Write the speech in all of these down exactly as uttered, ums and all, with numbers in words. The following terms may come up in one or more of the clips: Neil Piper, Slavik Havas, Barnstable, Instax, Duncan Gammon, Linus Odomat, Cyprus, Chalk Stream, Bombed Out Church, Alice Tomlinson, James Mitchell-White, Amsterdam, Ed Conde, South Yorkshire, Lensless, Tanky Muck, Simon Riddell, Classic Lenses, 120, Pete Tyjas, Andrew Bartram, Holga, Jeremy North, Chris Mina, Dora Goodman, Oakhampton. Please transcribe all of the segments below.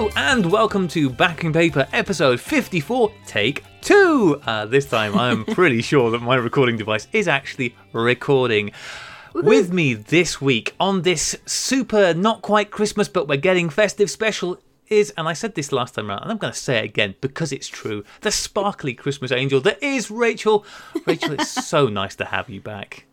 Hello and welcome to Back Backing Paper episode fifty-four, take two. Uh, this time I'm pretty sure that my recording device is actually recording. Woo-hoo. With me this week on this super not quite Christmas but we're getting festive special is, and I said this last time around and I'm going to say it again because it's true, the sparkly Christmas angel that is Rachel. Rachel, it's so nice to have you back.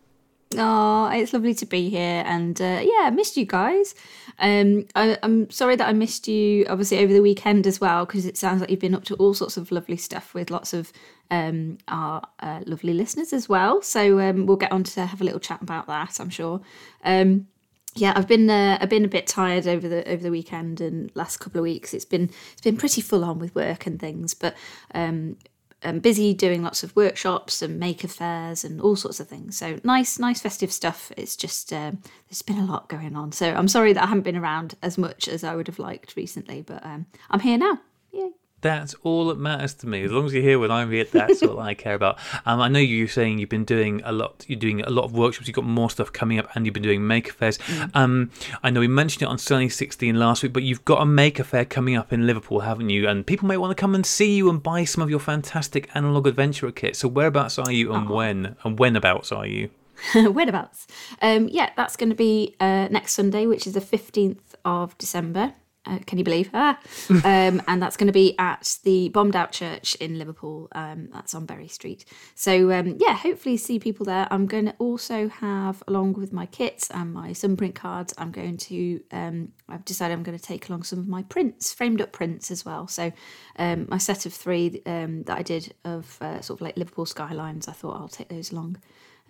Oh, it's lovely to be here, and uh, yeah, I missed you guys. Um, I, I'm sorry that I missed you, obviously, over the weekend as well, because it sounds like you've been up to all sorts of lovely stuff with lots of um, our uh, lovely listeners as well. So um, we'll get on to have a little chat about that, I'm sure. Um, yeah, I've been uh, I've been a bit tired over the over the weekend and last couple of weeks. It's been it's been pretty full on with work and things, but um. I'm busy doing lots of workshops and maker fairs and all sorts of things. So nice, nice festive stuff. It's just, um, there's been a lot going on. So I'm sorry that I haven't been around as much as I would have liked recently, but um, I'm here now. Yay. That's all that matters to me. As long as you're here when I'm here, that's all I care about. Um, I know you're saying you've been doing a lot. You're doing a lot of workshops. You've got more stuff coming up, and you've been doing maker fairs. Mm. Um, I know we mentioned it on Sunny sixteen last week, but you've got a maker fair coming up in Liverpool, haven't you? And people may want to come and see you and buy some of your fantastic analog adventurer kit. So whereabouts are you, and oh. when, and whenabouts are you? Whenabouts? Um, yeah, that's going to be uh, next Sunday, which is the fifteenth of December. Uh, can you believe? Ah. Um, and that's going to be at the Bombed Out Church in Liverpool. Um, that's on Bury Street. So, um, yeah, hopefully see people there. I'm going to also have, along with my kits and my sunprint cards, I'm going to, um, I've decided I'm going to take along some of my prints, framed up prints as well. So um, my set of three um, that I did of uh, sort of like Liverpool skylines, I thought I'll take those along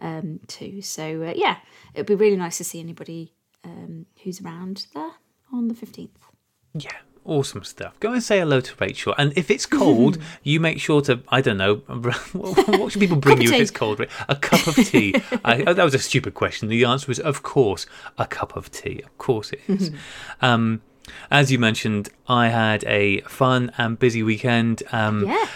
um, too. So, uh, yeah, it'll be really nice to see anybody um, who's around there on the fifteenth. Yeah, awesome stuff. Go and say hello to Rachel. And if it's cold, you make sure to, I don't know, what should people bring you if it's cold? A cup of tea. I, that was a stupid question. The answer was, of course, a cup of tea. Of course it is. um, as you mentioned, I had a fun and busy weekend. Um, yes.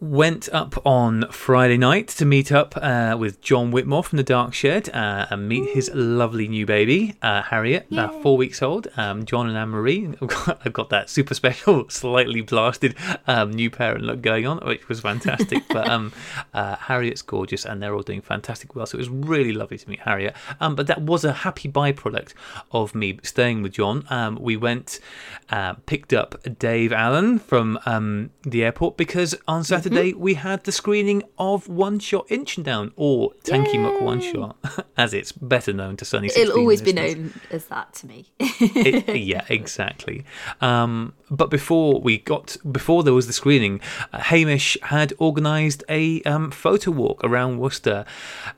Went up on Friday night to meet up uh, with John Whitmore from the Dark Shed uh, and meet his lovely new baby, uh, Harriet, uh, four weeks old. Um, John and Anne-Marie, I've got, I've got that super special, slightly blasted um, new parent look going on, which was fantastic. But um, uh, Harriet's gorgeous and they're all doing fantastic well. So it was really lovely to meet Harriet. Um, but that was a happy byproduct of me staying with John. Um, we went, uh, picked up Dave Allen from um, the airport because on Saturday, Today we had the screening of One Shot Inchindown, or Tanky Muck One Shot, as it's better known to Sunny sixteen. It'll always be known as that to me. it, yeah, exactly. Um, but before we got, before there was the screening, uh, Hamish had organised a um, photo walk around Worcester.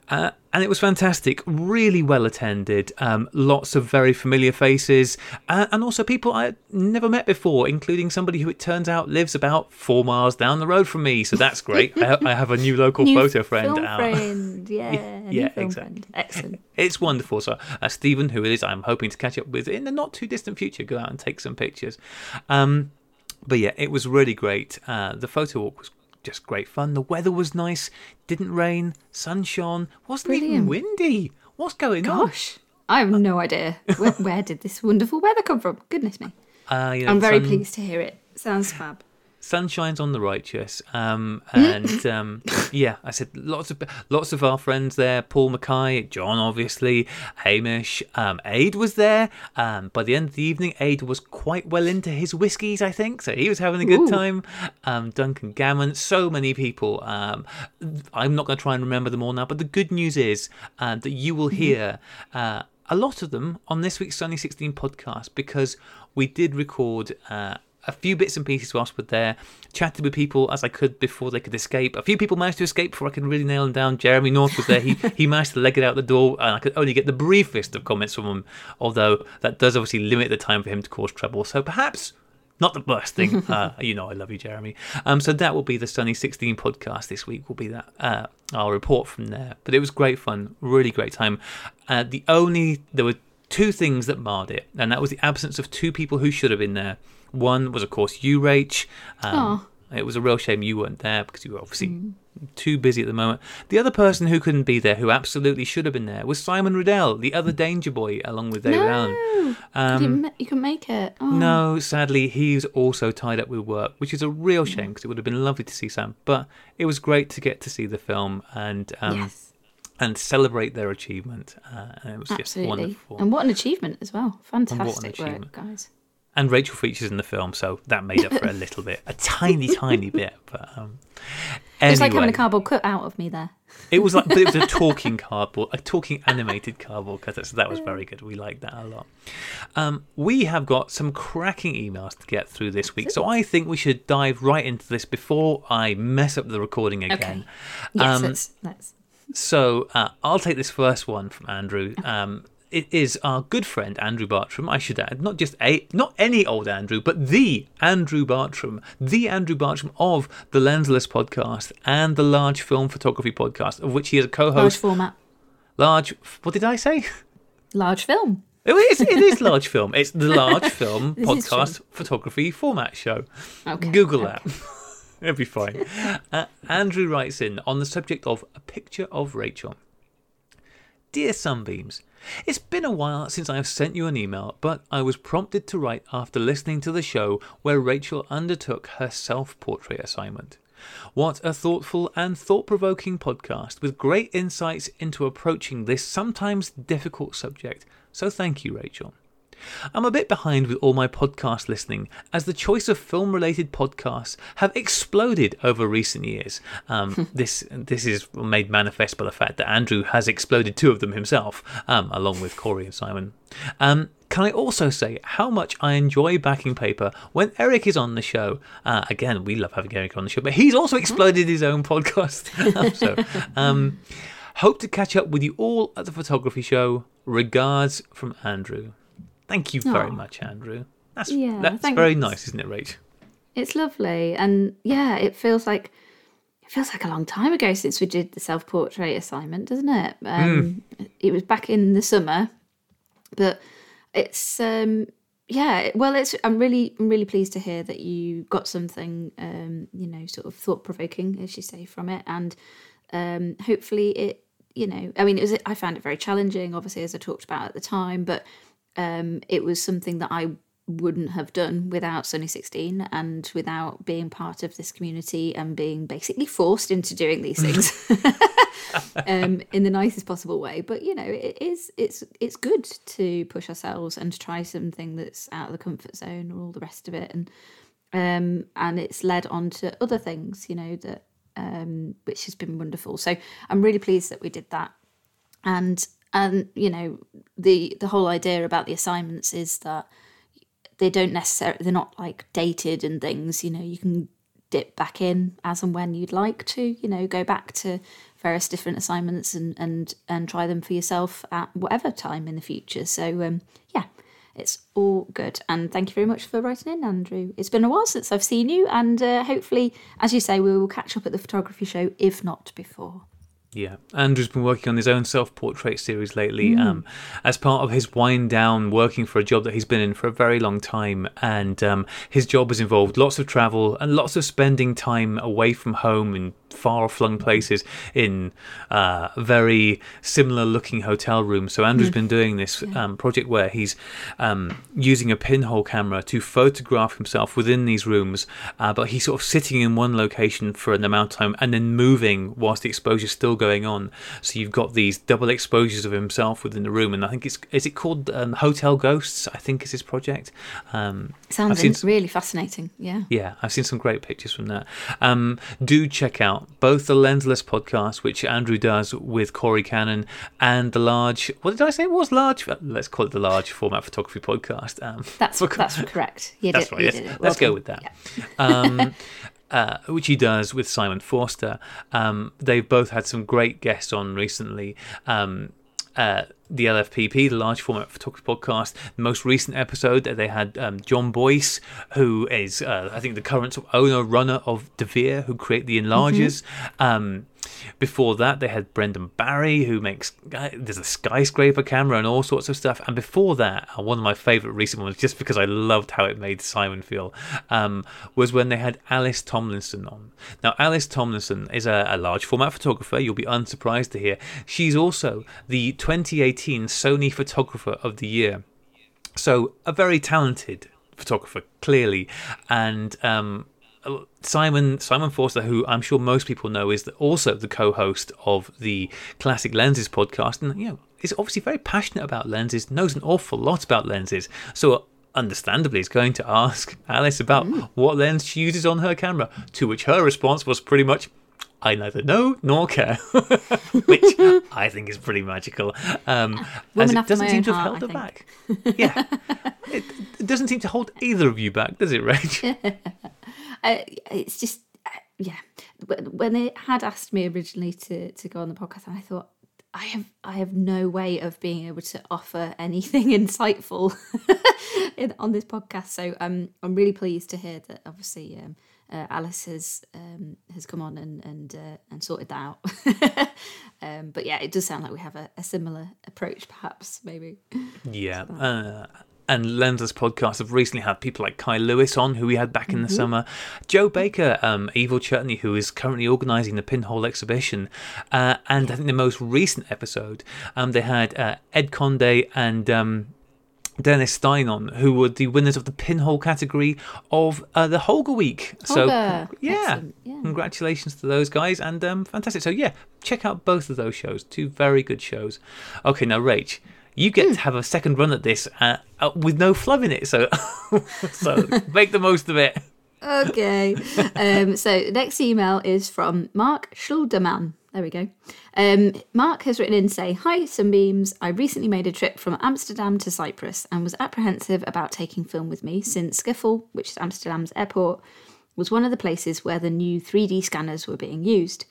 Uh, And it was fantastic, really well attended, um, lots of very familiar faces, uh, and also people I'd never met before, including somebody who it turns out lives about four miles down the road from me. So that's great. I, I have a new local new photo friend film out. Friend. Yeah, yeah, new film exactly. Friend. Excellent. It's wonderful. So uh, Stephen, who it is, I'm hoping to catch up with in the not too distant future, go out and take some pictures. Um, but yeah, it was really great. Uh, the photo walk was just great fun. The weather was nice, didn't rain, sun shone, wasn't Brilliant. Even windy. What's going Gosh, on? Gosh, I have no idea. Where, where did this wonderful weather come from? Goodness me. Uh, you know, I'm very sun... pleased to hear it. Sounds fab. Sunshine's on the righteous. Um, and um, yeah, I said lots of lots of our friends there. Paul Mackay, John, obviously, Hamish. Um, Aid was there. Um, by the end of the evening, Aid was quite well into his whiskies, I think. So he was having a good Ooh. Time. Um, Duncan Gammon, so many people. Um, I'm not going to try and remember them all now. But the good news is uh, that you will hear uh, a lot of them on this week's Sunny sixteen podcast because we did record... Uh, a few bits and pieces whilst we're there, chatted with people as I could before they could escape. A few people managed to escape before I could really nail them down. Jeremy North was there. He he managed to leg it out the door, and I could only get the briefest of comments from him, although that does obviously limit the time for him to cause trouble. So perhaps not the worst thing. Uh, you know I love you, Jeremy. Um, so that will be the Sunny sixteen podcast this week. Will be that uh, I'll report from there. But it was great fun, really great time. Uh, the only... There were two things that marred it, and that was the absence of two people who should have been there. One was, of course, you, Rach. Um, it was a real shame you weren't there because you were obviously mm. too busy at the moment. The other person who couldn't be there, who absolutely should have been there, was Simon Riddell, the other Danger Boy, along with Dave Allen. No, um, you couldn't make it. Oh. No, sadly, he's also tied up with work, which is a real shame because it would have been lovely to see Sam. But it was great to get to see the film and um, yes. and celebrate their achievement. Uh, and it was absolutely. Just wonderful. And what an achievement as well. Fantastic work, guys. And Rachel features in the film, so that made up for a little bit. A tiny, tiny bit. But um, anyway. It's like having a cardboard cut out of me there. It was like, but it was a talking cardboard, a talking animated cardboard cut out, so that was very good. We liked that a lot. Um, we have got some cracking emails to get through this week, so I think we should dive right into this before I mess up the recording again. Okay. Yes, um, let's, let's. So uh, I'll take this first one from Andrew. Um It is our good friend Andrew Bartram, I should add. Not just a, not any old Andrew, but the Andrew Bartram. The Andrew Bartram of the Lensless podcast and the Large Film Photography podcast, of which he is a co-host. Large format. Large, what did I say? Large film. It is, it is large film. It's the Large Film Podcast Photography Format Show. Okay. Google okay. that. It'll be fine. Uh, Andrew writes in on the subject of a picture of Rachel. Dear Sunbeams, it's been a while since I have sent you an email, but I was prompted to write after listening to the show where Rachel undertook her self-portrait assignment. What a thoughtful and thought-provoking podcast with great insights into approaching this sometimes difficult subject. So thank you, Rachel. I'm a bit behind with all my podcast listening, as the choice of film-related podcasts have exploded over recent years. Um, this this is made manifest by the fact that Andrew has exploded two of them himself, um, along with Corey and Simon. Um, can I also say how much I enjoy Backing Paper when Eric is on the show? Uh, again, we love having Eric on the show, but he's also exploded his own podcast. so, um, hope to catch up with you all at the photography show. Regards from Andrew. Thank you very Aww. much, Andrew. That's yeah, that's thanks. very nice, isn't it, Rach? It's lovely, and yeah, it feels like it feels like a long time ago since we did the self-portrait assignment, doesn't it? Um, mm. It was back in the summer, but it's um, yeah. Well, it's I'm really I'm really pleased to hear that you got something um, you know, sort of thought-provoking, as you say, from it, and um, hopefully it you know I mean it was I found it very challenging, obviously, as I talked about at the time, but. Um, it was something that I wouldn't have done without Sunny sixteen and without being part of this community and being basically forced into doing these things um, in the nicest possible way. But, you know, it is, it's it's good to push ourselves and to try something that's out of the comfort zone or all the rest of it. And um, and it's led on to other things, you know, that um, which has been wonderful. So I'm really pleased that we did that. And And, you know, the, the whole idea about the assignments is that they don't necessarily, they're not like dated and things, you know, you can dip back in as and when you'd like to, you know, go back to various different assignments and, and, and try them for yourself at whatever time in the future. So, um, yeah, it's all good. And thank you very much for writing in, Andrew. It's been a while since I've seen you. And uh, hopefully, as you say, we will catch up at the photography show, if not before. Yeah, Andrew's been working on his own self-portrait series lately mm. um, as part of his wind down, working for a job that he's been in for a very long time. And um, his job has involved lots of travel and lots of spending time away from home in far-flung places in uh, very similar-looking hotel rooms. So Andrew's mm. been doing this um, project where he's um, using a pinhole camera to photograph himself within these rooms, uh, but he's sort of sitting in one location for an amount of time and then moving whilst the exposure's still going going on. So you've got these double exposures of himself within the room, and I think it's is it called um, Hotel Ghosts, I think is his project. Um, Sounds in, some, really fascinating. Yeah. Yeah, I've seen some great pictures from that. Um, do check out both the Lensless podcast, which Andrew does with Corey Cannon, and the large, what did I say it was large? Let's call it the Large Format Photography Podcast. Um, that's that's correct. You that's did, right. You yes. did it. Well Let's done. go with that. Yeah. Um, Uh, which he does with Simon Forster. Um, they've both had some great guests on recently. Um, uh, the L F P P, the Large Format Photography Podcast, the most recent episode that they had um, John Boyce, who is, uh, I think, the current owner-runner of De Vere, who create the enlargers. Mm-hmm. Um, Before that, they had Brendan Barry, who makes, there's a skyscraper camera and all sorts of stuff. And before that, one of my favourite recent ones, just because I loved how it made Simon feel, um, was when they had Alice Tomlinson on. Now, Alice Tomlinson is a, a large format photographer. You'll be unsurprised to hear. She's also the twenty eighteen Sony Photographer of the Year. So a very talented photographer, clearly. And um, Simon Simon Forster, who I'm sure most people know, is also the co-host of the Classic Lenses podcast, and you know is obviously very passionate about lenses, knows an awful lot about lenses. So understandably, is going to ask Alice about mm. what lens she uses on her camera, to which her response was pretty much, I neither know nor care, which I think is pretty magical. Um, as it doesn't seem to have heart, held her back. Yeah. It, it doesn't seem to hold either of you back, does it, Rach? uh, it's just, uh, yeah. When they had asked me originally to, to go on the podcast, and I thought, I have I have no way of being able to offer anything insightful in, on this podcast. So um, I'm really pleased to hear that, obviously, um, Uh, Alice has um, has come on and and, uh, and sorted that out. um, but yeah, it does sound like we have a, a similar approach, perhaps, maybe. Yeah. Uh, and Lensless podcasts have recently had people like Kai Lewis on, who we had back in the mm-hmm. summer. Joe Baker, um, Evil Chutney, who is currently organising the Pinhole exhibition. Uh, and yeah. I think the most recent episode, um, they had uh, Ed Conde and... Um, Dennis Stein on, who were the winners of the pinhole category of uh, the Holger Week. Holger. So, yeah. yeah, congratulations to those guys, and um, fantastic. So, yeah, check out both of those shows. Two very good shows. Okay, now, Rach, you get mm. to have a second run at this uh, uh, with no flub in it, so so make the most of it. Okay. Um, so, next email is from Mark Schulderman. There we go. Um, Mark has written in, say, hi, Sunbeams. I recently made a trip from Amsterdam to Cyprus and was apprehensive about taking film with me since Schiphol, which is Amsterdam's airport, was one of the places where the new three D scanners were being used.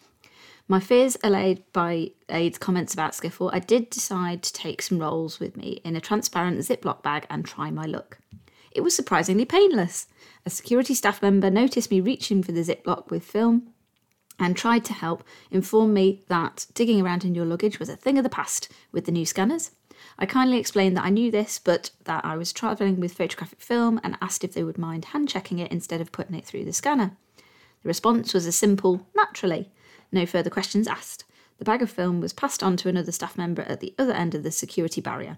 My fears allayed by Aid's comments about Schiphol, I did decide to take some rolls with me in a transparent Ziploc bag and try my luck. It was surprisingly painless. A security staff member noticed me reaching for the Ziploc with film and tried to help inform me that digging around in your luggage was a thing of the past with the new scanners. I kindly explained that I knew this, but that I was travelling with photographic film and asked if they would mind hand-checking it instead of putting it through the scanner. The response was a simple, naturally. No further questions asked. The bag of film was passed on to another staff member at the other end of the security barrier.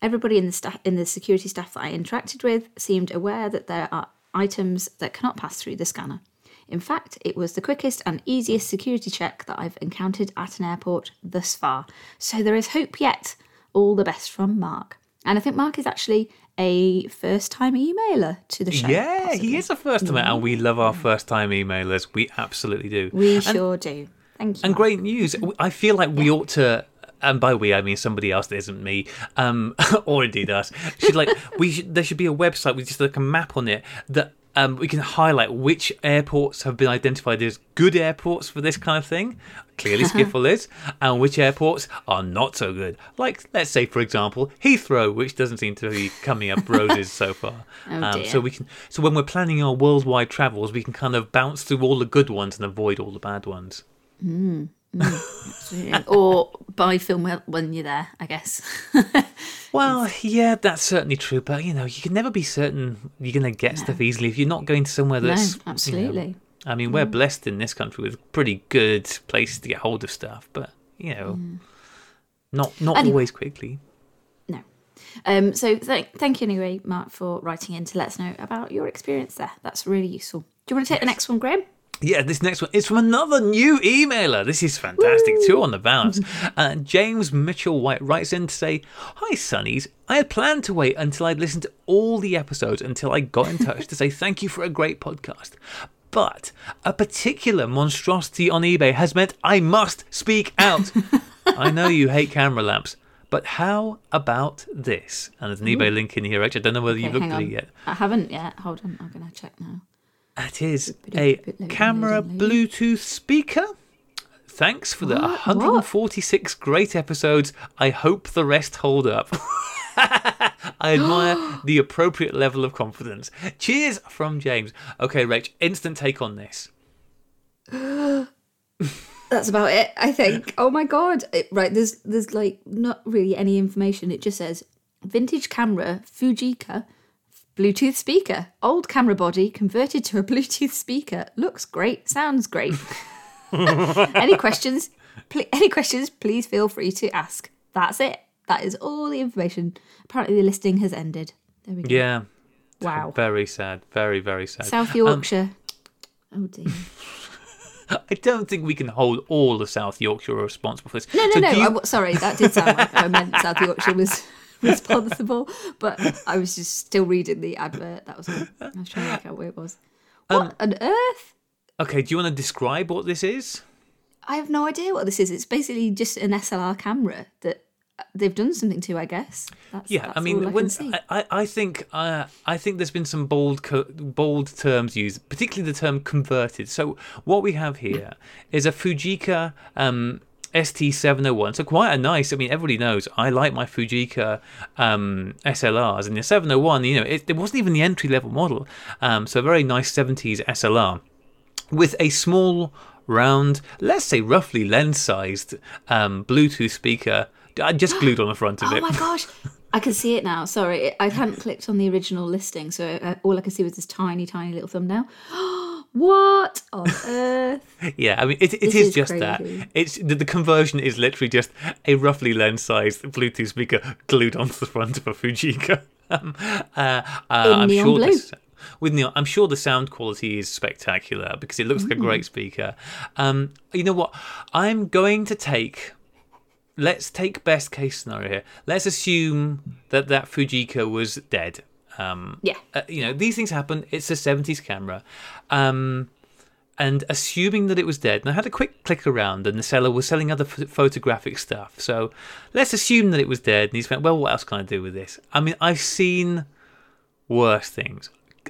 Everybody in the, sta- in the security staff that I interacted with seemed aware that there are items that cannot pass through the scanner. In fact, it was the quickest and easiest security check that I've encountered at an airport thus far. So there is hope yet. All the best from Mark. And I think Mark is actually a first-time emailer to the show. Yeah, possibly. He is a first-timer, yeah. And we love our first-time emailers. We absolutely do. We and, sure do. Thank you. And Mark. Great news. I feel like we yeah. ought to... And by we, I mean somebody else that isn't me, um, or indeed us. Should like we should, there should be a website with just like a map on it that um, we can highlight which airports have been identified as good airports for this kind of thing. Clearly, Schiphol is, and which airports are not so good. Like, let's say, for example, Heathrow, which doesn't seem to be coming up roses so far. Oh, um, so we can, so when we're planning our worldwide travels, we can kind of bounce through all the good ones and avoid all the bad ones. Hmm. Mm, or buy film when you're there, I guess. Well, yeah, that's certainly true. But, you know, you can never be certain you're going to get no. stuff easily if you're not going to somewhere that's... No, absolutely. You know, I mean, we're mm. blessed in this country with pretty good places to get hold of stuff. But, you know, mm. not not anyway. always quickly. No. Um, so th- thank you anyway, Mark, for writing in to let us know about your experience there. That's really useful. Do you want to take yes. the next one, Graham? Yeah, this next one is from another new emailer. This is fantastic. Woo! Two on the bounce. Uh, James Mitchell-White writes in to say, hi, Sunnies. I had planned to wait until I'd listened to all the episodes until I got in touch to say thank you for a great podcast. But a particular monstrosity on eBay has meant I must speak out. I know you hate camera lamps, but how about this? And there's an Ooh. eBay link in here, actually. I don't know whether okay, you've looked at it yet. I haven't yet. Hold on. I'm going to check now. That is a camera Bluetooth speaker. Thanks for the what? one hundred forty-six what? great episodes. I hope the rest hold up. I admire the appropriate level of confidence. Cheers from James. Okay, Rach, instant take on this. That's about it, I think. Oh my God. It, right, there's there's like not really any information. It just says vintage camera, Fujika, Bluetooth speaker, old camera body converted to a Bluetooth speaker. Looks great, sounds great. Any questions? Pl- any questions, please feel free to ask. That's it. That is all the information. Apparently the listing has ended. There we go. Yeah. Wow. Very sad. Very, very sad. South Yorkshire. Um, oh dear. I don't think we can hold all of South Yorkshire responsible for this. No, no, so no. You... I, sorry, that did sound like I meant South Yorkshire was responsible, but I was just still reading the advert. That was all. I was trying to work out where it was. What um, on earth? Okay, do you want to describe what this is? I have no idea what this is. It's basically just an S L R camera that they've done something to, I guess. That's, yeah, that's I mean, I, when, I, I think uh, I think there's been some bold co- bold terms used, particularly the term converted. So what we have here is a Fujika um, S T seven oh one. So quite a nice. I mean, everybody knows I like my Fujika um, S L Rs, and the seven oh one. You know, it, it wasn't even the entry level model. Um, so a very nice seventies S L R with a small, round, let's say roughly lens-sized um, Bluetooth speaker. I just glued on the front of oh it. Oh my gosh, I can see it now. Sorry, I hadn't clicked on the original listing, so all I could see was this tiny, tiny little thumbnail. What on earth? Yeah, I mean, it, it is, is just crazy. That. It's the, the conversion is literally just a roughly lens-sized Bluetooth speaker glued onto the front of a Fujika. Um, uh, uh, In neon I'm sure blue. This, With Neil, I'm sure the sound quality is spectacular because it looks like a great speaker. Um, you know what? I'm going to take... Let's take best case scenario here. Let's assume that that Fujika was dead. Um, yeah. Uh, you know, these things happen. It's a seventies camera. Um, and assuming that it was dead, and I had a quick click around and the seller was selling other ph- photographic stuff. So let's assume that it was dead. And he's went, well, what else can I do with this? I mean, I've seen worse things.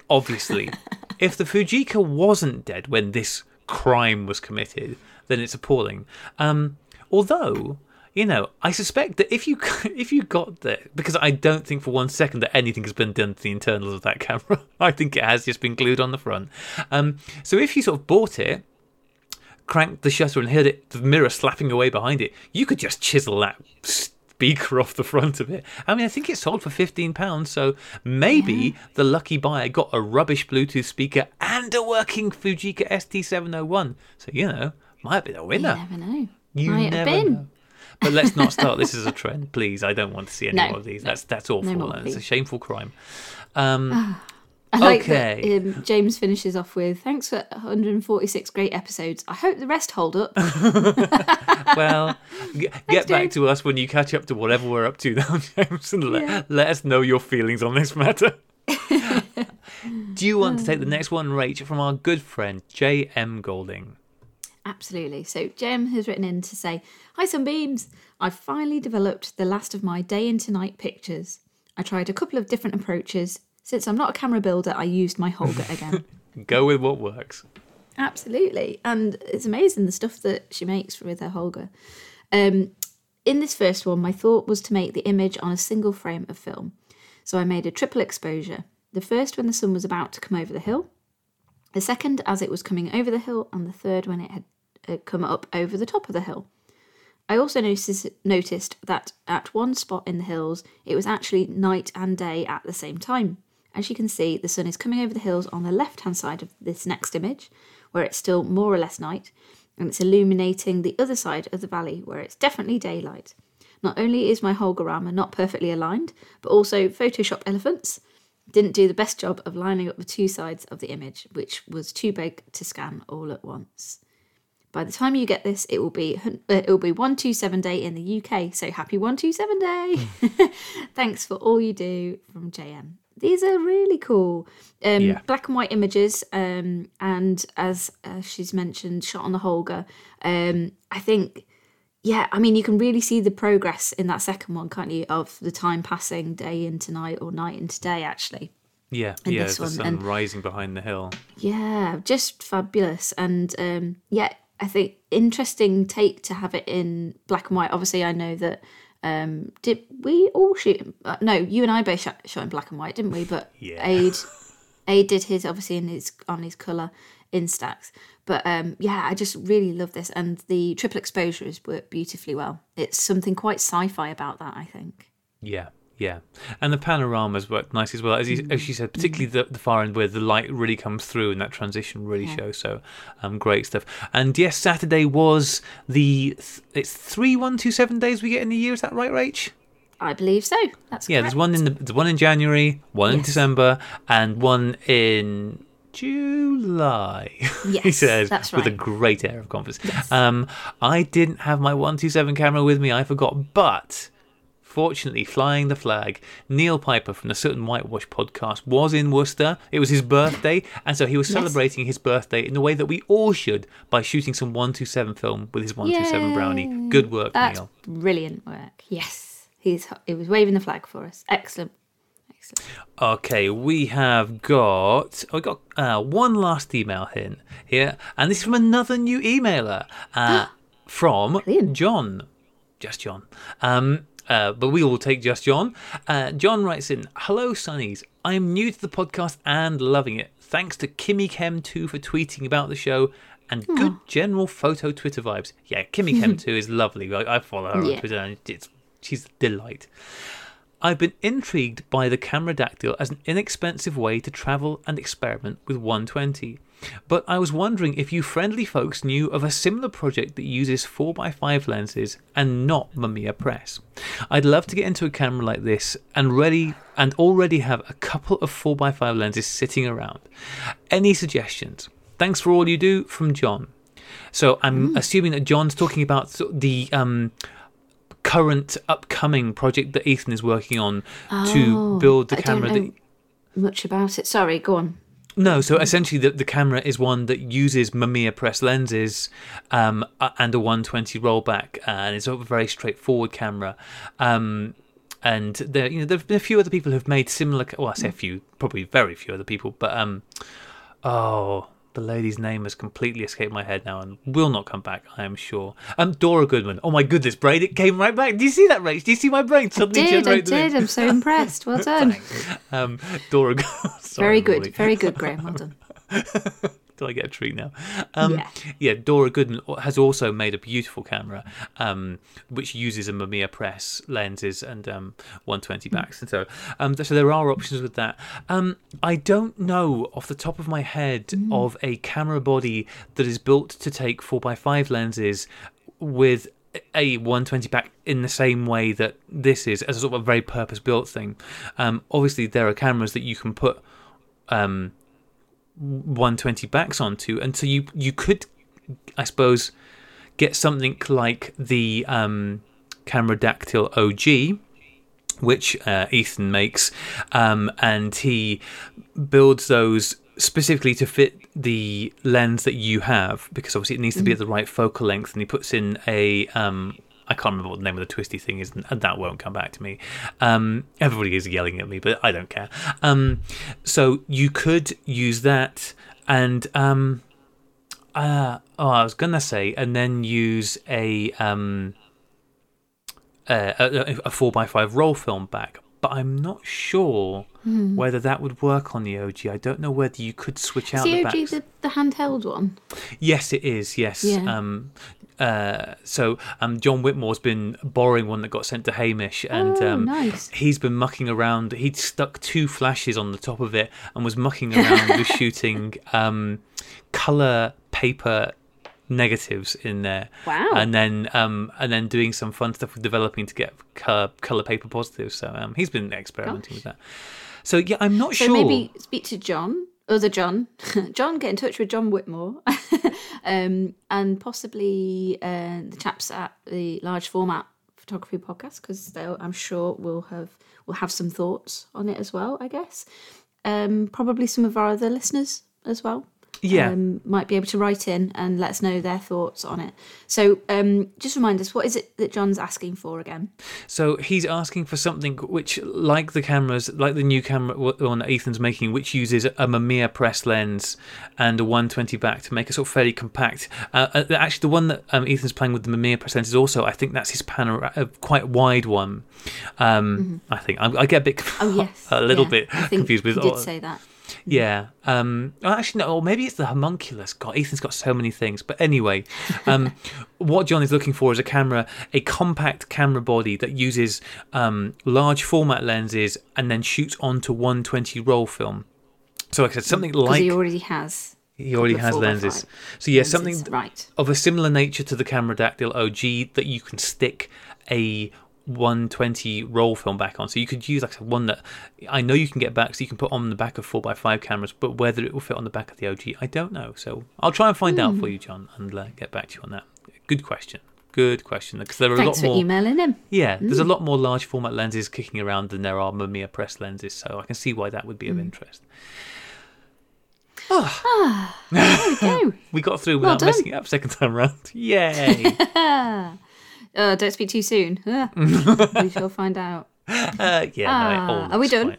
Obviously, if the Fujika wasn't dead when this crime was committed, then it's appalling. Um, although, you know, I suspect that if you if you got there, because I don't think for one second that anything has been done to the internals of that camera. I think it has just been glued on the front. Um, so if you sort of bought it, cranked the shutter and heard it, the mirror slapping away behind it, you could just chisel that st- Beaker off the front of it. I mean, I think it sold for fifteen pounds, so maybe yeah. the lucky buyer got a rubbish Bluetooth speaker and a working Fujika S T seven oh one. So, you know, might have been a winner. You never know. You might never have been. Know. But let's not start this as a trend, please. I don't want to see any no, more of these. No, that's that's awful. No more, it's a shameful crime. Um, I like okay. that um, James finishes off with, thanks for one hundred forty-six great episodes. I hope the rest hold up. Well, g- Thanks, get back James. To us when you catch up to whatever we're up to now, James, and let, yeah. let us know your feelings on this matter. Do you want to take the next one, Rach, from our good friend J M Golding? Absolutely. So J M has written in to say, hi Sunbeams, I've finally developed the last of my day into night pictures. I tried a couple of different approaches. Since I'm not a camera builder, I used my Holga again. Go with what works. Absolutely. And it's amazing the stuff that she makes with her Holga. Um, in this first one, my thought was to make the image on a single frame of film. So I made a triple exposure. The first when the sun was about to come over the hill, the second as it was coming over the hill, and the third when it had uh, come up over the top of the hill. I also notice, noticed that at one spot in the hills, it was actually night and day at the same time. As you can see, the sun is coming over the hills on the left-hand side of this next image, where it's still more or less night, and it's illuminating the other side of the valley, where it's definitely daylight. Not only is my Holgorama not perfectly aligned, but also Photoshop elephants didn't do the best job of lining up the two sides of the image, which was too big to scan all at once. By the time you get this, it will be it will be one twenty-seven day in the U K, so happy one twenty-seven day! Thanks for all you do, from J M. These are really cool. Um, yeah. Black and white images. Um, and as uh, she's mentioned, shot on the Holga. Um, I think, yeah, I mean, you can really see the progress in that second one, can't you? Of the time passing day into night or night into day, actually. Yeah, and yeah, the one. sun and, rising behind the hill. Yeah, just fabulous. And um, yeah, I think interesting take to have it in black and white. Obviously, I know that. Um, did we all shoot? Uh, no, you and I both shot, shot in black and white, didn't we? But yeah. Aid, Aid did his obviously in his on his colour Instax. But um, yeah, I just really love this. And the triple exposure has worked beautifully well. It's something quite sci-fi about that, I think. Yeah, yeah. And the panoramas worked nice as well. As you, as you said, particularly the, the far end where the light really comes through and that transition really yeah. shows. So um, great stuff. And yes, Saturday was the, th- it's three one two seven days we get in a year. Is that right, Rach? I believe so. That's yeah, correct. There's one in the, there's one in January, one yes. in December, and one in July. Yes, he says, that's right. With a great air of confidence. Yes. Um, I didn't have my one two seven camera with me. I forgot, but fortunately, flying the flag, Neil Piper from the Soot and Whitewash podcast was in Worcester. It was his birthday, and so he was yes. celebrating his birthday in the way that we all should by shooting some one two seven film with his one two seven Yay. Brownie. Good work, that's Neil. Brilliant work. Yes. He's he was waving the flag for us. Excellent. Excellent. Okay, we have got we got uh, one last email in here, and this is from another new emailer uh, from Brilliant. John, just John. Um, uh, but we all take just John. Uh, John writes in, "Hello, Sunnies. I'm new to the podcast and loving it. Thanks to Kimmy Chem two for tweeting about the show." And Aww. Good general photo Twitter vibes. Yeah, Kimmy Chem two is lovely. I, I follow her yeah. on Twitter, and it's. She's a delight. I've been intrigued by the Cameradactyl as an inexpensive way to travel and experiment with one twenty. But I was wondering if you friendly folks knew of a similar project that uses four by five lenses and not Mamiya Press. I'd love to get into a camera like this and ready and already have a couple of four by five lenses sitting around. Any suggestions? Thanks for all you do, from John. So I'm mm. assuming that John's talking about the... um. current upcoming project that Ethan is working on oh, to build the I camera. Don't know that... much about it. Sorry, go on. No, so essentially the, the camera is one that uses Mamiya Press lenses um, and a one twenty rollback, and it's a very straightforward camera. Um, and there, you know, there have been a few other people who've made similar. Well, I say a few, probably very few other people, but um, oh. The lady's name has completely escaped my head now and will not come back, I am sure. Um, Dora Goodman. Oh, my goodness, brain, it came right back. Do you see that, Rach? Do you see my brain suddenly generated? I did, I did. I'm so impressed. Well done. um, Dora Goodman. Very good, Molly. Very good, Graham. Well done. Do I get a treat now? Um, yeah. yeah, Dora Goodman has also made a beautiful camera um, which uses a Mamiya Press lenses and um, one twenty backs. And so um, so there are options with that. Um, I don't know off the top of my head mm. of a camera body that is built to take four by five lenses with a one twenty back in the same way that this is, as a sort of a very purpose-built thing. Um, obviously, there are cameras that you can put... Um, one twenty backs onto, and so you you could, I suppose, get something like the um, Cameradactyl O G, which uh, Ethan makes, um, and he builds those specifically to fit the lens that you have, because obviously it needs to be at the right focal length, and he puts in a... Um, I can't remember what the name of the twisty thing is, and that won't come back to me. Um, everybody is yelling at me, but I don't care. Um, so you could use that, and um, uh, oh, I was gonna say, and then use a um, uh, a four by five roll film back, but I'm not sure mm. whether that would work on the O G. I don't know whether you could switch is out the O G backs. The, the handheld one. Yes, it is. Yes. Yeah. Um, Uh, so um, John Whitmore's been borrowing one that got sent to Hamish, and oh, um, nice. He's been mucking around. He'd stuck two flashes on the top of it and was mucking around with shooting um, colour paper negatives in there. Wow! And then um, and then doing some fun stuff with developing to get colour, colour paper positives. So um, he's been experimenting Gosh. With that. So yeah, I'm not so sure. So maybe speak to John. Other John, John, get in touch with John Whitmore, um, and possibly uh, the chaps at the Large Format Photography Podcast, because I'm sure will have will have some thoughts on it as well. I guess um, probably some of our other listeners as well. Yeah, um, might be able to write in and let us know their thoughts on it. So um, just remind us, what is it that John's asking for again? So he's asking for something which, like the cameras, like the new camera one that Ethan's making, which uses a Mamiya Press lens and a one twenty back to make a sort of fairly compact. Uh, actually, the one that um, Ethan's playing with the Mamiya Press lens is also, I think that's his panor- a quite wide one. Um, mm-hmm. I think I, I get a bit, oh, yes. a little yeah, bit I think confused with. You did say that. Yeah. Um, actually, no, or maybe it's the homunculus. God, Ethan's got so many things. But anyway, um, what John is looking for is a camera, a compact camera body that uses um, large format lenses and then shoots onto one twenty roll film. So like I said, something like... he already has... He already has lenses. So yeah, lenses, something right. of a similar nature to the Cameradactyl O G that you can stick a one twenty roll film back on. So you could use like one that I know you can get back, so you can put on the back of four by five cameras, but whether it will fit on the back of the O G, I don't know. So I'll try and find mm. out for you, John, and uh, get back to you on that. Good question. Good question. Because there are Thanks a lot for more, emailing him. Yeah, mm. there's a lot more large format lenses kicking around than there are Mamiya Press lenses, so I can see why that would be of mm. interest. Oh. Ah, there we go. We got through without well messing it up second time round. Yay. uh, don't speak too soon. Uh, we shall find out. Uh, yeah, ah, no, all are we done?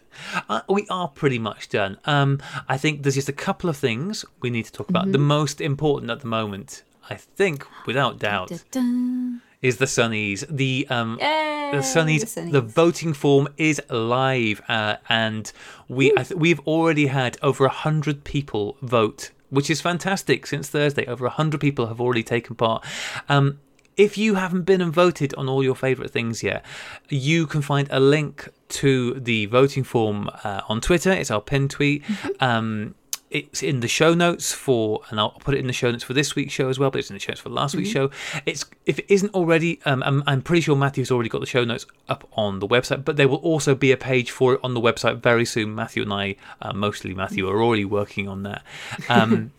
Uh, we are pretty much done. Um, I think there's just a couple of things we need to talk about. Mm-hmm. The most important at the moment, I think, without doubt, da, da, da. is the Sunnies. The um, Yay, the, Sunnies, the Sunnies. The voting form is live, uh, and we I th- we've already had over a hundred people vote, which is fantastic. Since Thursday, over a hundred people have already taken part. Um, if you haven't been and voted on all your favourite things yet, you can find a link to the voting form uh, on Twitter. It's our pinned tweet. Mm-hmm. Um, It's in the show notes for, and I'll put it in the show notes for this week's show as well, but it's in the show notes for last mm-hmm. week's show. It's if it isn't already, um, I'm, I'm pretty sure Matthew's already got the show notes up on the website, but there will also be a page for it on the website very soon. Matthew and I, uh, mostly Matthew, are already working on that. Um,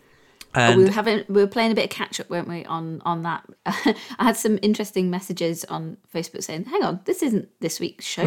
and we, were having, we were playing a bit of catch-up, weren't we, on, on that. I had some interesting messages on Facebook saying, hang on, this isn't this week's show.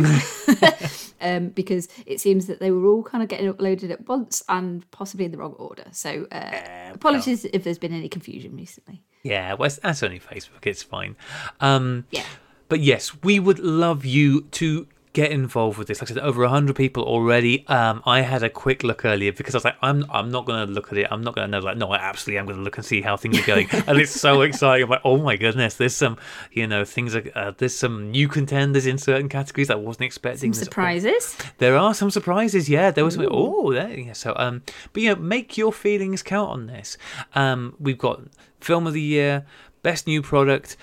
Um, because it seems that they were all kind of getting uploaded at once and possibly in the wrong order. So uh, uh, apologies well. if there's been any confusion recently. Yeah, well, that's only Facebook. It's fine. Um, yeah. But yes, we would love you to get involved with this. Like I said, over one hundred people already. Um, I had a quick look earlier because I was like, I'm I'm not going to look at it. I'm not going to know. Like, no, I absolutely am going to look and see how things are going. And it's so exciting. I'm like, oh my goodness, there's some, you know, things like, uh, there's some new contenders in certain categories that I wasn't expecting. Some surprises? Oh, there are some surprises, yeah. There was, oh, there, yeah. So, um, but you know, make your feelings count on this. Um, we've got Film of the Year, Best New Product,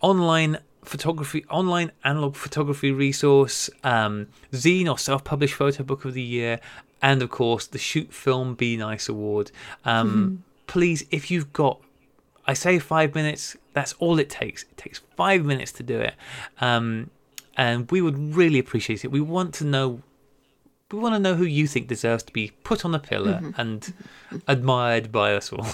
Online Photography, Online Analog Photography Resource, um, Zine or Self-Published Photo Book of the Year, and of course the Shoot Film Be Nice Award. Um, mm-hmm. Please, if you've got, I say five minutes, that's all it takes. It takes five minutes to do it. Um, and we would really appreciate it. We want to know, we want to know who you think deserves to be put on a pillar mm-hmm. and mm-hmm. admired by us all.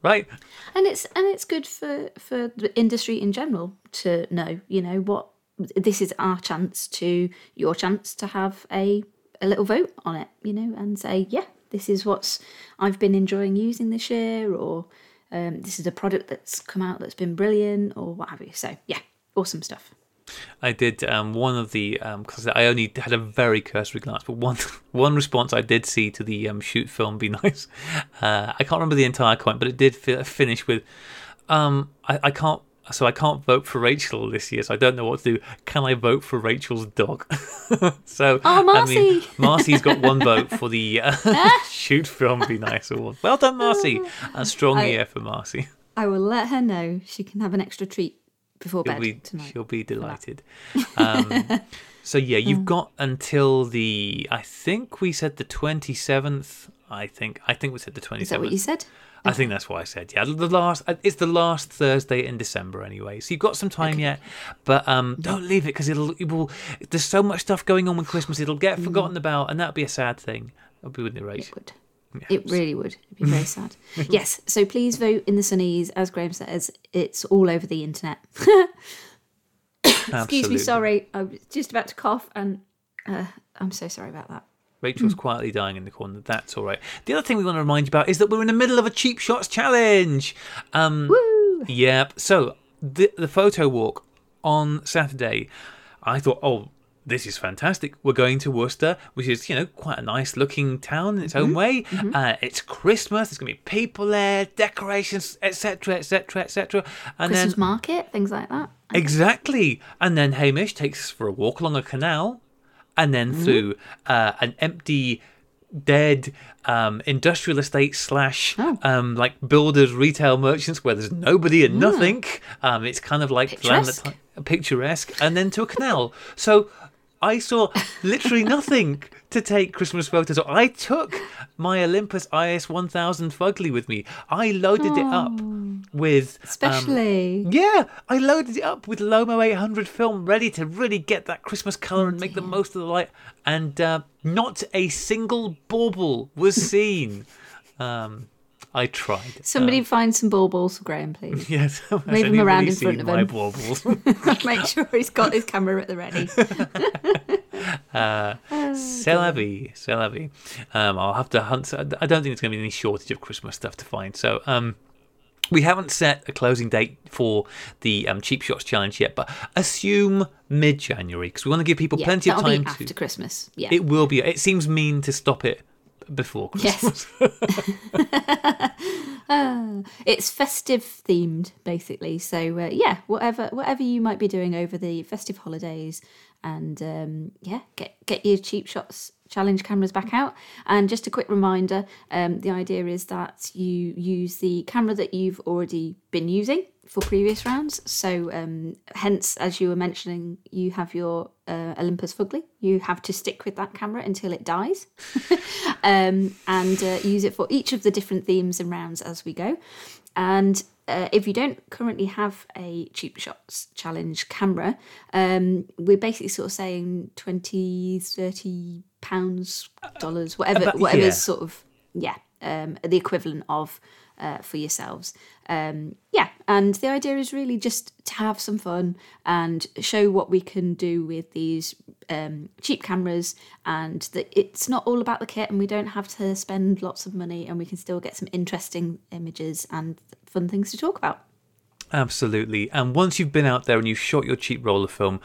Right, and it's and it's good for, for the industry in general to know, you know, what this is our chance to your chance to have a, a little vote on it, you know, and say, yeah, this is what's I've been enjoying using this year, or um, this is a product that's come out that's been brilliant, or what have you. So yeah, awesome stuff. I did um, one of the um, because I only had a very cursory glance, but one one response I did see to the um, Shoot Film Be Nice. Uh, I can't remember the entire comment, but it did fi- finish with, um, I, I can't, so I can't vote for Rachel this year, so I don't know what to do. Can I vote for Rachel's dog? So oh, Marcy. I mean, Marcy's got one vote for the uh, Shoot Film Be Nice award. Well done, Marcy. A strong I, year for Marcy. I will let her know she can have an extra treat before she'll bed be, tonight. She'll be delighted. Um, so yeah, you've got until the, I think we said the twenty-seventh. I think I think we said the twenty-seventh. Is that what you said? I okay. think that's what I said. Yeah, the last. It's the last Thursday in December anyway. So you've got some time okay. yet, but um, don't leave it because it'll it will. There's so much stuff going on with Christmas. It'll get forgotten mm. about, and that'd be a sad thing. It'd be, wouldn't it, Rach? It would. Yeah, it really would. It'd be very sad. Yes, so please vote in the Sunnies. As Graham says, it's all over the internet. Excuse me, sorry. I was just about to cough, and uh, I'm so sorry about that. Rachel's mm. quietly dying in the corner. That's all right. The other thing we want to remind you about is that we're in the middle of a Cheap Shots challenge. Um, Woo! Yep. So the, the photo walk on Saturday, I thought, oh, this is fantastic. We're going to Worcester, which is, you know, quite a nice looking town in its mm-hmm. own way. Mm-hmm. Uh, it's Christmas. There's going to be people there, decorations, et cetera, et cetera, et cetera. And Christmas then, market, things like that. Exactly. And then Hamish takes us for a walk along a canal, and then mm-hmm. through uh, an empty dead um, industrial estate slash oh. um, like builders, retail merchants where there's nobody and mm. nothing. Um, it's kind of like picturesque. Land that, picturesque, and then to a canal. So I saw literally nothing to take Christmas photos. So I took my Olympus I S one thousand Fugly with me. I loaded oh, it up with... Especially. Um, yeah, I loaded it up with Lomo eight hundred film ready to really get that Christmas colour oh, and make dear. the most of the light. And uh, not a single bauble was seen. um, I tried. Somebody um, find some baubles for Graham, please. Yes. Yeah, so leave him around in front of him. My baubles. Make sure he's got his camera at the ready. Uh, oh, c'est la vie, c'est la vie. Um, I'll have to hunt. I don't think there's going to be any shortage of Christmas stuff to find. So um, we haven't set a closing date for the um, Cheap Shots Challenge yet, but assume mid-January because we want to give people yeah, plenty of time. Be after to, Christmas, yeah, it will be. It seems mean to stop it before Christmas. Yes. uh, it's festive themed, basically. So uh, yeah, whatever whatever you might be doing over the festive holidays. And um, yeah, get get your Cheap Shots Challenge cameras back out. And just a quick reminder, um, the idea is that you use the camera that you've already been using for previous rounds. So um, hence, as you were mentioning, you have your uh, Olympus Fugly. You have to stick with that camera until it dies um, and uh, use it for each of the different themes and rounds as we go. And uh, if you don't currently have a Cheap Shots Challenge camera, um, we're basically sort of saying twenty, thirty pounds, dollars, whatever, About, whatever's yeah. sort of, yeah, um, the equivalent of uh, for yourselves. Um, yeah, and the idea is really just to have some fun and show what we can do with these um, cheap cameras, and that it's not all about the kit, and we don't have to spend lots of money, and we can still get some interesting images and fun things to talk about. Absolutely. And once you've been out there and you've shot your cheap roller film,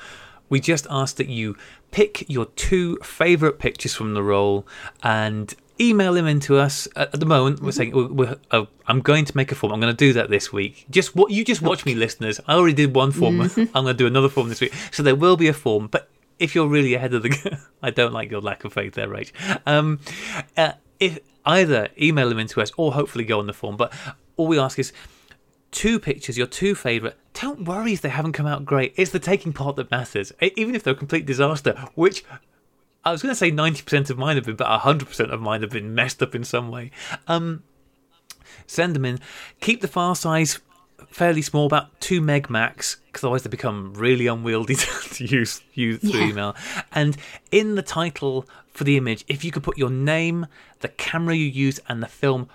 we just ask that you pick your two favourite pictures from the roll and email them in to us. At the moment, we're saying we're, we're, oh, I'm going to make a form. I'm going to do that this week. Just what you just watch me, listeners. I already did one form. Mm-hmm. I'm going to do another form this week. So there will be a form. But if you're really ahead of the game, I don't like your lack of faith there, Rach. Um, uh, if either email them in to us or hopefully go on the form. But all we ask is two pictures, your two favourite. Don't worry if they haven't come out great. It's the taking part that matters. Even if they're a complete disaster, which I was going to say ninety percent of mine have been, but one hundred percent of mine have been messed up in some way. Um, send them in. Keep the file size fairly small, about two meg max, because otherwise they become really unwieldy to use, use through yeah. email. And in the title for the image, if you could put your name, the camera you use, and the film,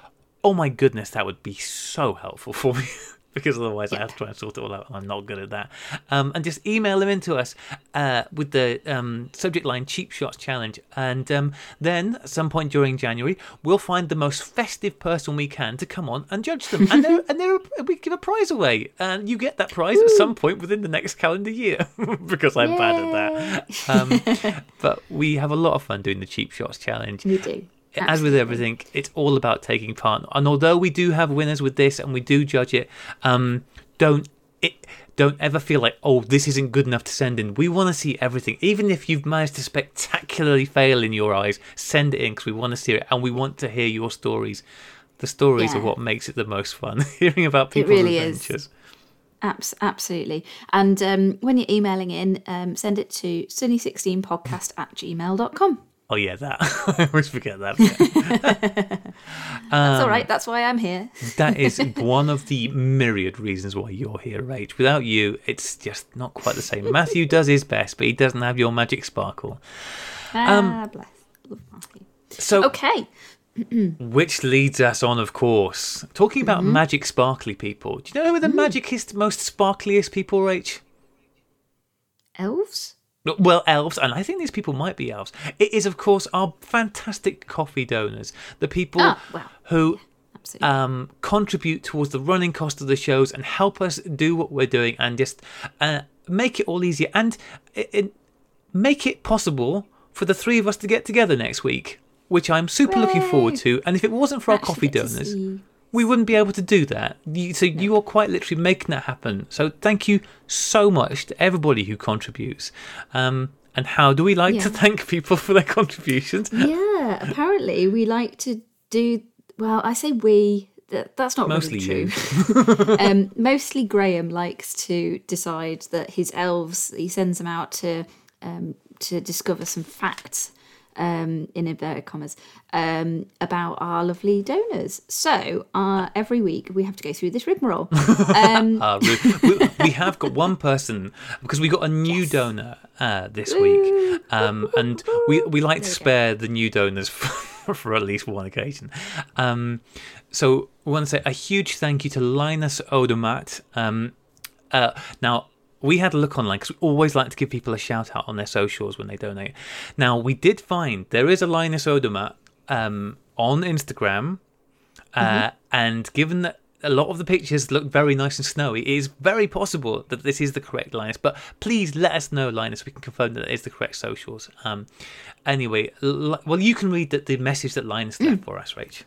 oh my goodness, that would be so helpful for me. Because otherwise yep. I have to try and sort it all out, and I'm not good at that. Um, and just email them in to us uh, with the um, subject line Cheap Shots Challenge. And um, then at some point during January, we'll find the most festive person we can to come on and judge them. And, they're, and they're, we give a prize away. And you get that prize Ooh. at some point within the next calendar year, because I'm Yay. bad at that. Um, but we have a lot of fun doing the Cheap Shots Challenge. We do. Absolutely. As with everything, it's all about taking part. And although we do have winners with this, and we do judge it, um, don't it, don't ever feel like, oh, this isn't good enough to send in. We want to see everything. Even if you've managed to spectacularly fail in your eyes, send it in, because we want to see it, and we want to hear your stories. The stories yeah. are what makes it the most fun. Hearing about people's really adventures. Is. Absolutely. And um, when you're emailing in, um, send it to sunny sixteen podcast at gmail dot com. Oh, yeah, that. I always forget that. um, that's all right. That's why I'm here. That is one of the myriad reasons why you're here, Rach. Without you, it's just not quite the same. Matthew does his best, but he doesn't have your magic sparkle. Um, ah, bless. Love Matthew. So, okay. Which leads us on, of course, talking about mm-hmm. magic sparkly people. Do you know who are the mm. magicist, most sparkliest people, Rach? Elves? Well, elves, and I think these people might be elves. It is, of course, our fantastic coffee donors, the people oh, well, who yeah, um, contribute towards the running cost of the shows and help us do what we're doing, and just uh, make it all easier, and it, it make it possible for the three of us to get together next week, which I'm super Hooray. looking forward to. And if it wasn't for I our coffee donors, we wouldn't be able to do that. You, so no. you are quite literally making that happen. So thank you so much to everybody who contributes. Um, and how do we like yeah. to thank people for their contributions? Yeah. Yeah, apparently we like to do, well, I say we, that, that's not mostly really true. um, mostly Graham likes to decide that his elves, he sends them out to um, to discover some facts, um, in inverted commas, um, about our lovely donors. So uh, every week we have to go through this rigmarole. Um, uh, we, we have got one person, because we got a new yes. donor uh, this week, um, and we, we like there to spare go. the new donors for, for at least one occasion. Um, so we want to say a huge thank you to Linus Odomat. Um, uh, now, we had a look online because we always like to give people a shout out on their socials when they donate. Now, we did find there is a Linus Odomat um, on Instagram. Uh, mm-hmm. And given that a lot of the pictures look very nice and snowy, it is very possible that this is the correct Linus. But please let us know, Linus. We can confirm that it is the correct socials. Um, anyway, li- well, you can read the, the message that Linus left mm. for us, Rach.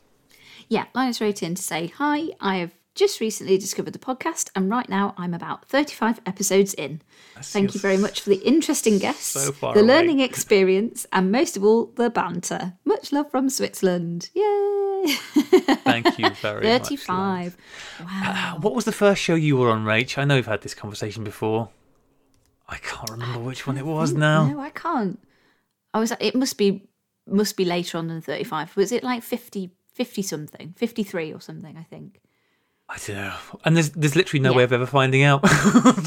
Yeah, Linus wrote in to say, "Hi, I have just recently discovered the podcast, and right now I'm about thirty-five episodes in. Thank you very much for the interesting guests, so the away. learning experience, and most of all, the banter. Much love from Switzerland." Yay! Thank you very thirty-five. Much. thirty-five. Wow. Uh, what was the first show you were on, Rach? I know we've had this conversation before. I can't remember I which one it was now. No, I can't. I was. It must be must be later on than thirty-five. Was it like fifty, fifty something? fifty-three or something, I think. I don't know. And there's there's literally no yeah. way of ever finding out.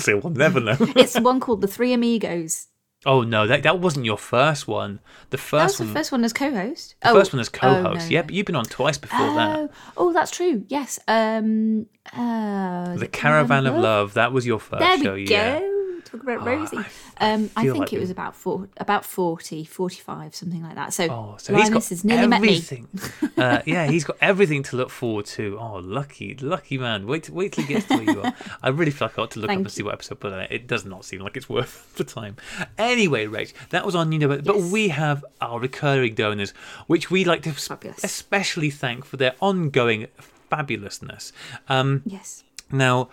So we'll never know. It's one called The Three Amigos. Oh, no, that that wasn't your first one. The first that was one, the first one as co-host. The oh. first one as co-host. Oh, no, yeah, no. But you've been on twice before oh. that. Oh, that's true. Yes. Um, uh, The Caravan of Love. Love. That was your first there show. There we go. Yeah. Talk about oh, Rosie. I, I, um, I think like it was about four, about forty, forty-five, something like that. So, oh, so Linus he's has nearly everything. met me. uh, yeah, he's got everything to look forward to. Oh, lucky, lucky man. Wait, wait till he gets to where you are. I really feel like I ought to look Thank up and see what episode, but it does not seem like it's worth the time. Anyway, Rach, that was our new number. Yes. But we have our recurring donors, which we like to Fabulous. especially thank for their ongoing fabulousness. Um, yes. Now,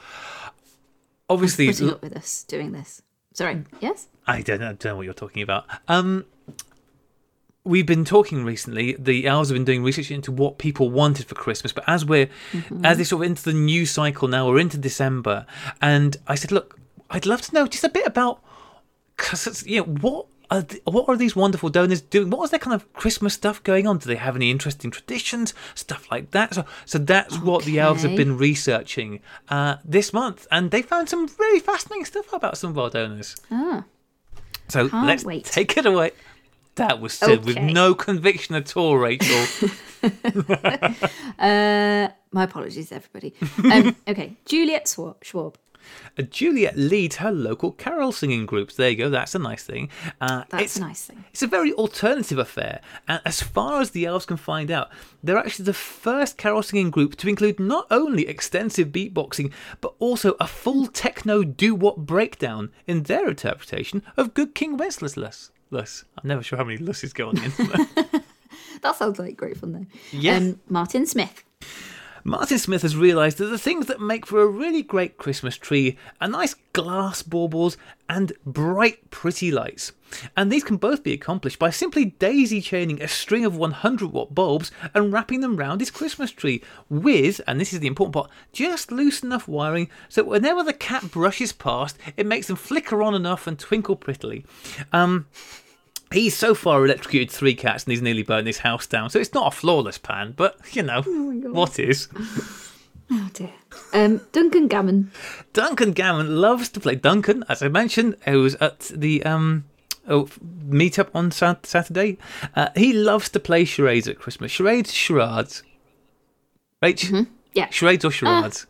obviously, I'm putting up with us doing this. Sorry. Yes. I don't, I don't know what you're talking about. Um, we've been talking recently. The elves have been doing research into what people wanted for Christmas, but as we're mm-hmm. as they sort of into the new cycle now, we're into December, and I said, look, I'd love to know just a bit about, because you know, what are the, what are these wonderful donors doing? What is their kind of Christmas stuff going on? Do they have any interesting traditions, stuff like that? So, so that's okay. what the elves have been researching uh, this month, and they found some really fascinating stuff about some of our donors. Ah, so Can't let's wait. take it away. That was said okay. with no conviction at all, Rachel. uh, my apologies, everybody. Um, okay, Juliet Schwab. Uh, Juliet leads her local carol singing groups. There you go, that's a nice thing. Uh, that's it's, a nice thing. It's a very alternative affair. And as far as the elves can find out, they're actually the first carol singing group to include not only extensive beatboxing, but also a full techno doo-wop breakdown in their interpretation of Good King Wenceslas. Luss. I'm never sure how many lusses go on the internet. That sounds like great fun, though. Yeah. Um, Martin Smith. Martin Smith has realised that the things that make for a really great Christmas tree are nice glass baubles and bright, pretty lights. And these can both be accomplished by simply daisy-chaining a string of one hundred watt bulbs and wrapping them round his Christmas tree with, and this is the important part, just loose enough wiring so whenever the cat brushes past, it makes them flicker on enough and twinkle prettily. Um... He's so far electrocuted three cats and he's nearly burned his house down. So it's not a flawless plan, but, you know, oh what is? Oh, dear. Um, Duncan Gammon. Duncan Gammon loves to play. Duncan, as I mentioned, who was at the um, oh, meet-up on sat- Saturday. Uh, he loves to play charades at Christmas. Charades, charades. Right? Mm-hmm. Yeah. Charades or charades?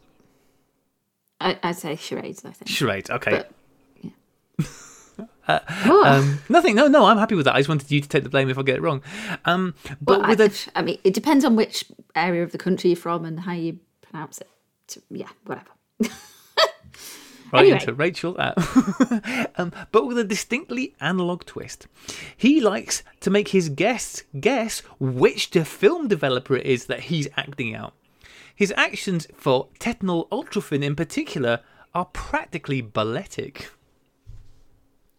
Uh, I'd say charades, I think. Charades, okay. But, yeah. Uh, oh. um, nothing no no I'm happy with that. I just wanted you to take the blame if I get it wrong. um, but well, with I, a... I mean it depends on which area of the country you're from and how you pronounce it, so, yeah whatever. Right anyway. Into Rachel. Uh, um, but with a distinctly analogue twist. He likes to make his guests guess which film developer it is that he's acting out. His actions for Tetnal Ultrafin in particular are practically balletic.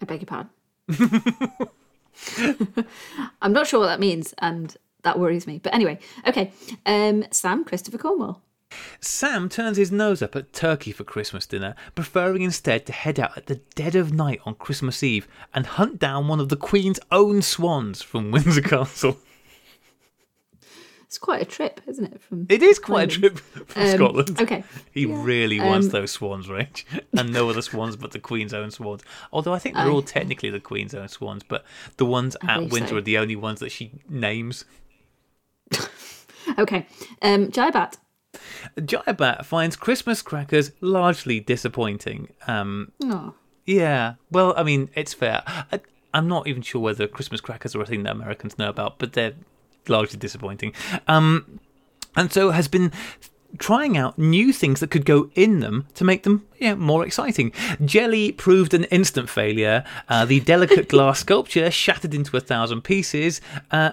I beg your pardon. I'm not sure what that means, and that worries me. But anyway, okay. Um, Sam Christopher Cornwell. Sam turns his nose up at turkey for Christmas dinner, preferring instead to head out at the dead of night on Christmas Eve and hunt down one of the Queen's own swans from Windsor Castle. It's quite a trip, isn't it? From it is quite London. a trip from um, Scotland. Okay. He yeah. really wants um, those swans, Rach. And no other swans but the Queen's own swans. Although I think they're I, all technically the Queen's own swans, but the ones I at Windsor so. are the only ones that she names. Okay. Um, Jaibat. Jaibat finds Christmas crackers largely disappointing. Um, oh. Yeah. Well, I mean, it's fair. I, I'm not even sure whether Christmas crackers are a thing that Americans know about, but they're largely disappointing, um, and so has been trying out new things that could go in them to make them yeah, more exciting. Jelly proved an instant failure. Uh, the delicate glass sculpture shattered into a thousand pieces, uh,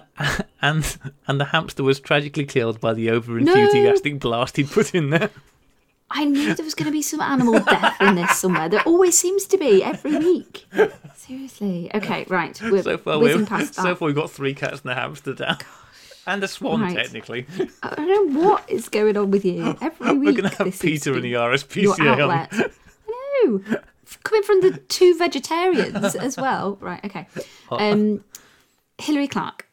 and and the hamster was tragically killed by the over-enthusiastic no. blast he'd put in there. I knew there was going to be some animal death in this somewhere. There always seems to be every week. Seriously. Okay, right. We're so far, whizzing past that. So far we've got three cats and a hamster down. Gosh. And a swan, right. Technically. I don't know what is going on with you. Every week. We're going to have Peter and the R S P C A on. I know. Coming from the two vegetarians as well. Right, okay. Um, Hilary Clark.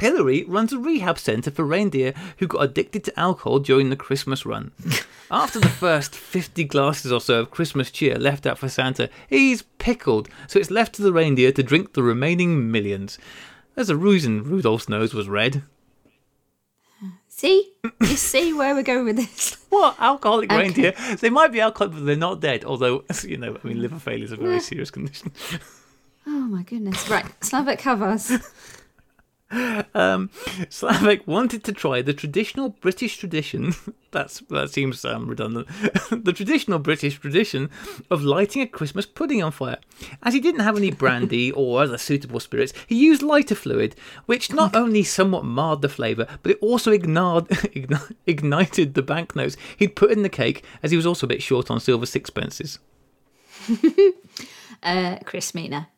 Hilary runs a rehab centre for reindeer who got addicted to alcohol during the Christmas run. After the first fifty glasses or so of Christmas cheer left out for Santa, he's pickled, so it's left to the reindeer to drink the remaining millions. There's a reason Rudolph's nose was red. See? You see where we're going with this? What? Alcoholic okay. reindeer? They might be alcoholic, but they're not dead, although, you know, I mean, liver failure is a very yeah. serious condition. Oh, my goodness. Right, Slavik Havas. Um, Slavik wanted to try the traditional British tradition, that's, that seems um, redundant, the traditional British tradition of lighting a Christmas pudding on fire. As he didn't have any brandy or other suitable spirits, he used lighter fluid, which not only somewhat marred the flavour, but it also ignored, ignited the banknotes he'd put in the cake, as he was also a bit short on silver sixpences. uh, Chris Mina.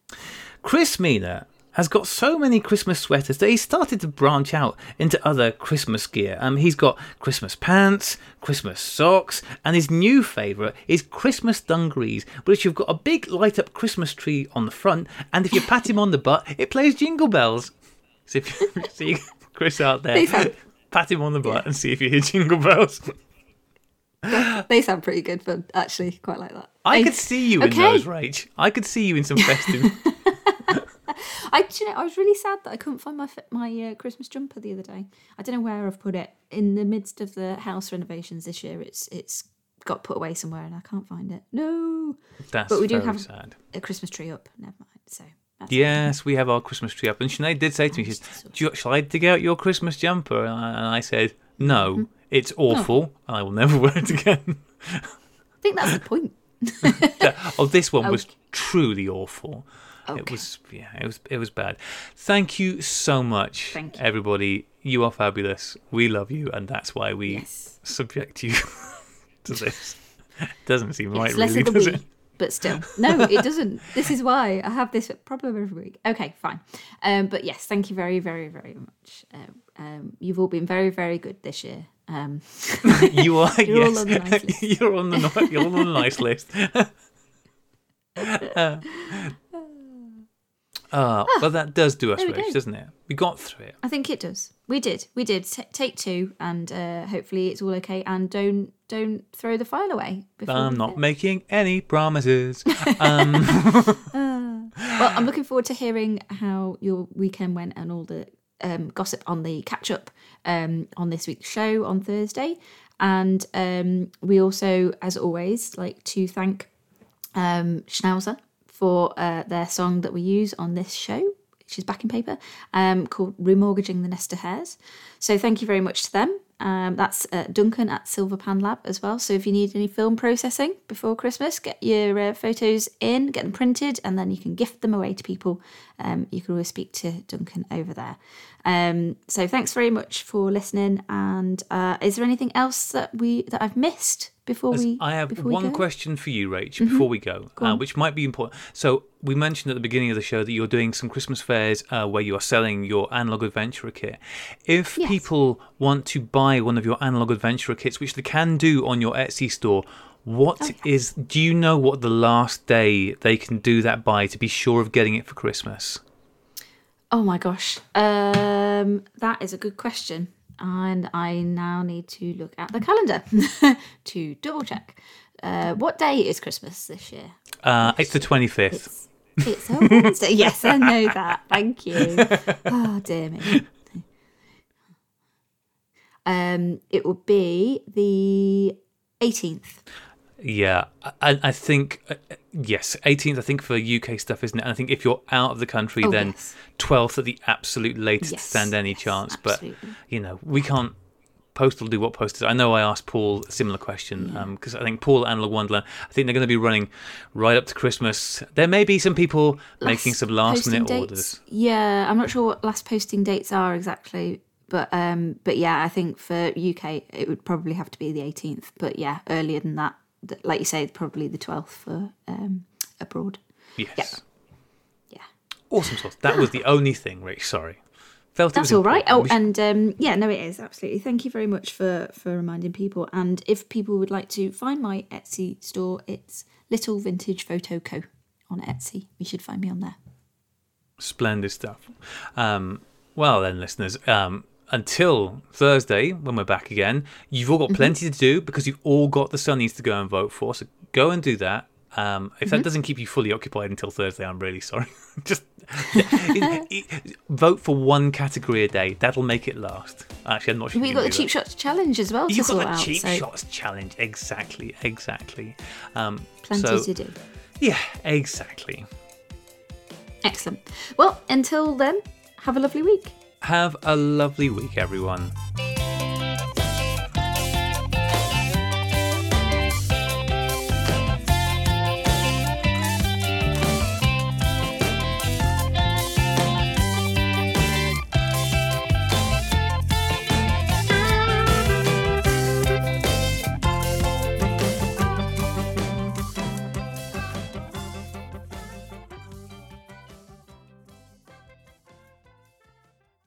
Chris Mina has got so many Christmas sweaters that he's started to branch out into other Christmas gear. Um, he's got Christmas pants, Christmas socks, and his new favourite is Christmas dungarees, which you've got a big light-up Christmas tree on the front, and if you pat him on the butt, it plays Jingle Bells. So if you see Chris out there, sound... pat him on the butt yeah. and see if you hear Jingle Bells. They sound pretty good fun, actually. Quite like that. I, I... could see you okay. in those, Rach. I could see you in some festive... I, you know, I was really sad that I couldn't find my my uh, Christmas jumper the other day. I don't know where I've put it. In the midst of the house renovations this year, it's it's got put away somewhere and I can't find it. No, that's but we do have sad. a Christmas tree up. Never mind. So that's yes, it. we have our Christmas tree up. And Sinead did say to me, she says, you, "Shall I dig out your Christmas jumper?" And I, and I said, "No, mm-hmm. it's awful. Oh. I will never wear it again." I think that's the point. Oh, this one oh. was truly awful. Okay. It was yeah, it was it was bad. Thank you so much, Thank you. everybody. You are fabulous. We love you, and that's why we yes. subject you to this. Doesn't seem right, really, does it? But still, no, it doesn't. This is why I have this problem every week. Okay, fine. Um, but yes, thank you very, very, very much. Um, um, you've all been very, very good this year. Um, you are. You're yes. all on the nice list. You're on the you're on the nice list. uh, Oh, ah, well, that does do us, Rich, doesn't it? We got through it. I think it does. We did. We did. T- take two, and uh, hopefully it's all okay. And don't don't throw the file away. I'm not making any promises. um. uh, well, I'm looking forward to hearing how your weekend went and all the um, gossip on the catch-up um, on this week's show on Thursday. And um, we also, as always, like to thank um, Schnauzer for uh, their song that we use on this show, which is Backing Paper, um, called Remortgaging the Nest of Hairs. So thank you very much to them. Um, that's uh, Duncan at Silverpan Lab as well. So if you need any film processing before Christmas, get your uh, photos in, get them printed, and then you can gift them away to people. Um, you can always speak to Duncan over there. Um, so thanks very much for listening. And uh, is there anything else that we that I've missed before As we I have one question for you, Rach, mm-hmm. before we go, go uh, which might be important. So we mentioned at the beginning of the show that you're doing some Christmas fairs uh, where you are selling your Analog Adventurer kit. If yes. people want to buy one of your Analog Adventurer kits, which they can do on your Etsy store, what oh, yeah. is, do you know what the last day they can do that by to be sure of getting it for Christmas? Oh my gosh, um, that is a good question. And I now need to look at the calendar to double check. Uh, what day is Christmas this year? Uh, it's the twenty-fifth. It's, it's a Wednesday. Yes, I know that. Thank you. Oh, dear me. Um, it will be the eighteenth. Yeah, I, I think, uh, yes, eighteenth, I think, for U K stuff, isn't it? And I think if you're out of the country, oh, then yes. twelfth at the absolute latest yes, to stand any yes, chance. Absolutely. But, you know, we can't, Postal do what Postal. I know I asked Paul a similar question because yeah. um, I think Paul at Analog Wonderland, I think they're going to be running right up to Christmas. There may be some people last making some last minute dates. Orders. Yeah, I'm not sure what last posting dates are exactly. But um, but yeah, I think for U K, it would probably have to be the eighteenth. But yeah, earlier than that. Like you say, probably the twelfth for um, abroad. Yes. Yeah. yeah. Awesome sauce. That was the only thing, Rich. Sorry. Felt That's all important. Right. Oh, and um, yeah, no, it is. Absolutely. Thank you very much for, for reminding people. And if people would like to find my Etsy store, it's Little Vintage Photo Co. on Etsy. You should find me on there. Splendid stuff. Um, well, then, listeners. Um, Until Thursday, when we're back again, you've all got plenty mm-hmm. to do because you've all got the Sunnies to go and vote for. So go and do that. Um, if mm-hmm. that doesn't keep you fully occupied until Thursday, I'm really sorry. Just it, it, vote for one category a day. That'll make it last. Actually, I'm not sure. We've got the that. Cheap Shots Challenge as well. You've to got the out, Cheap so. Shots Challenge. Exactly, exactly. Um, plenty so, to do. Yeah, exactly. Excellent. Well, until then, have a lovely week. Have a lovely week, everyone.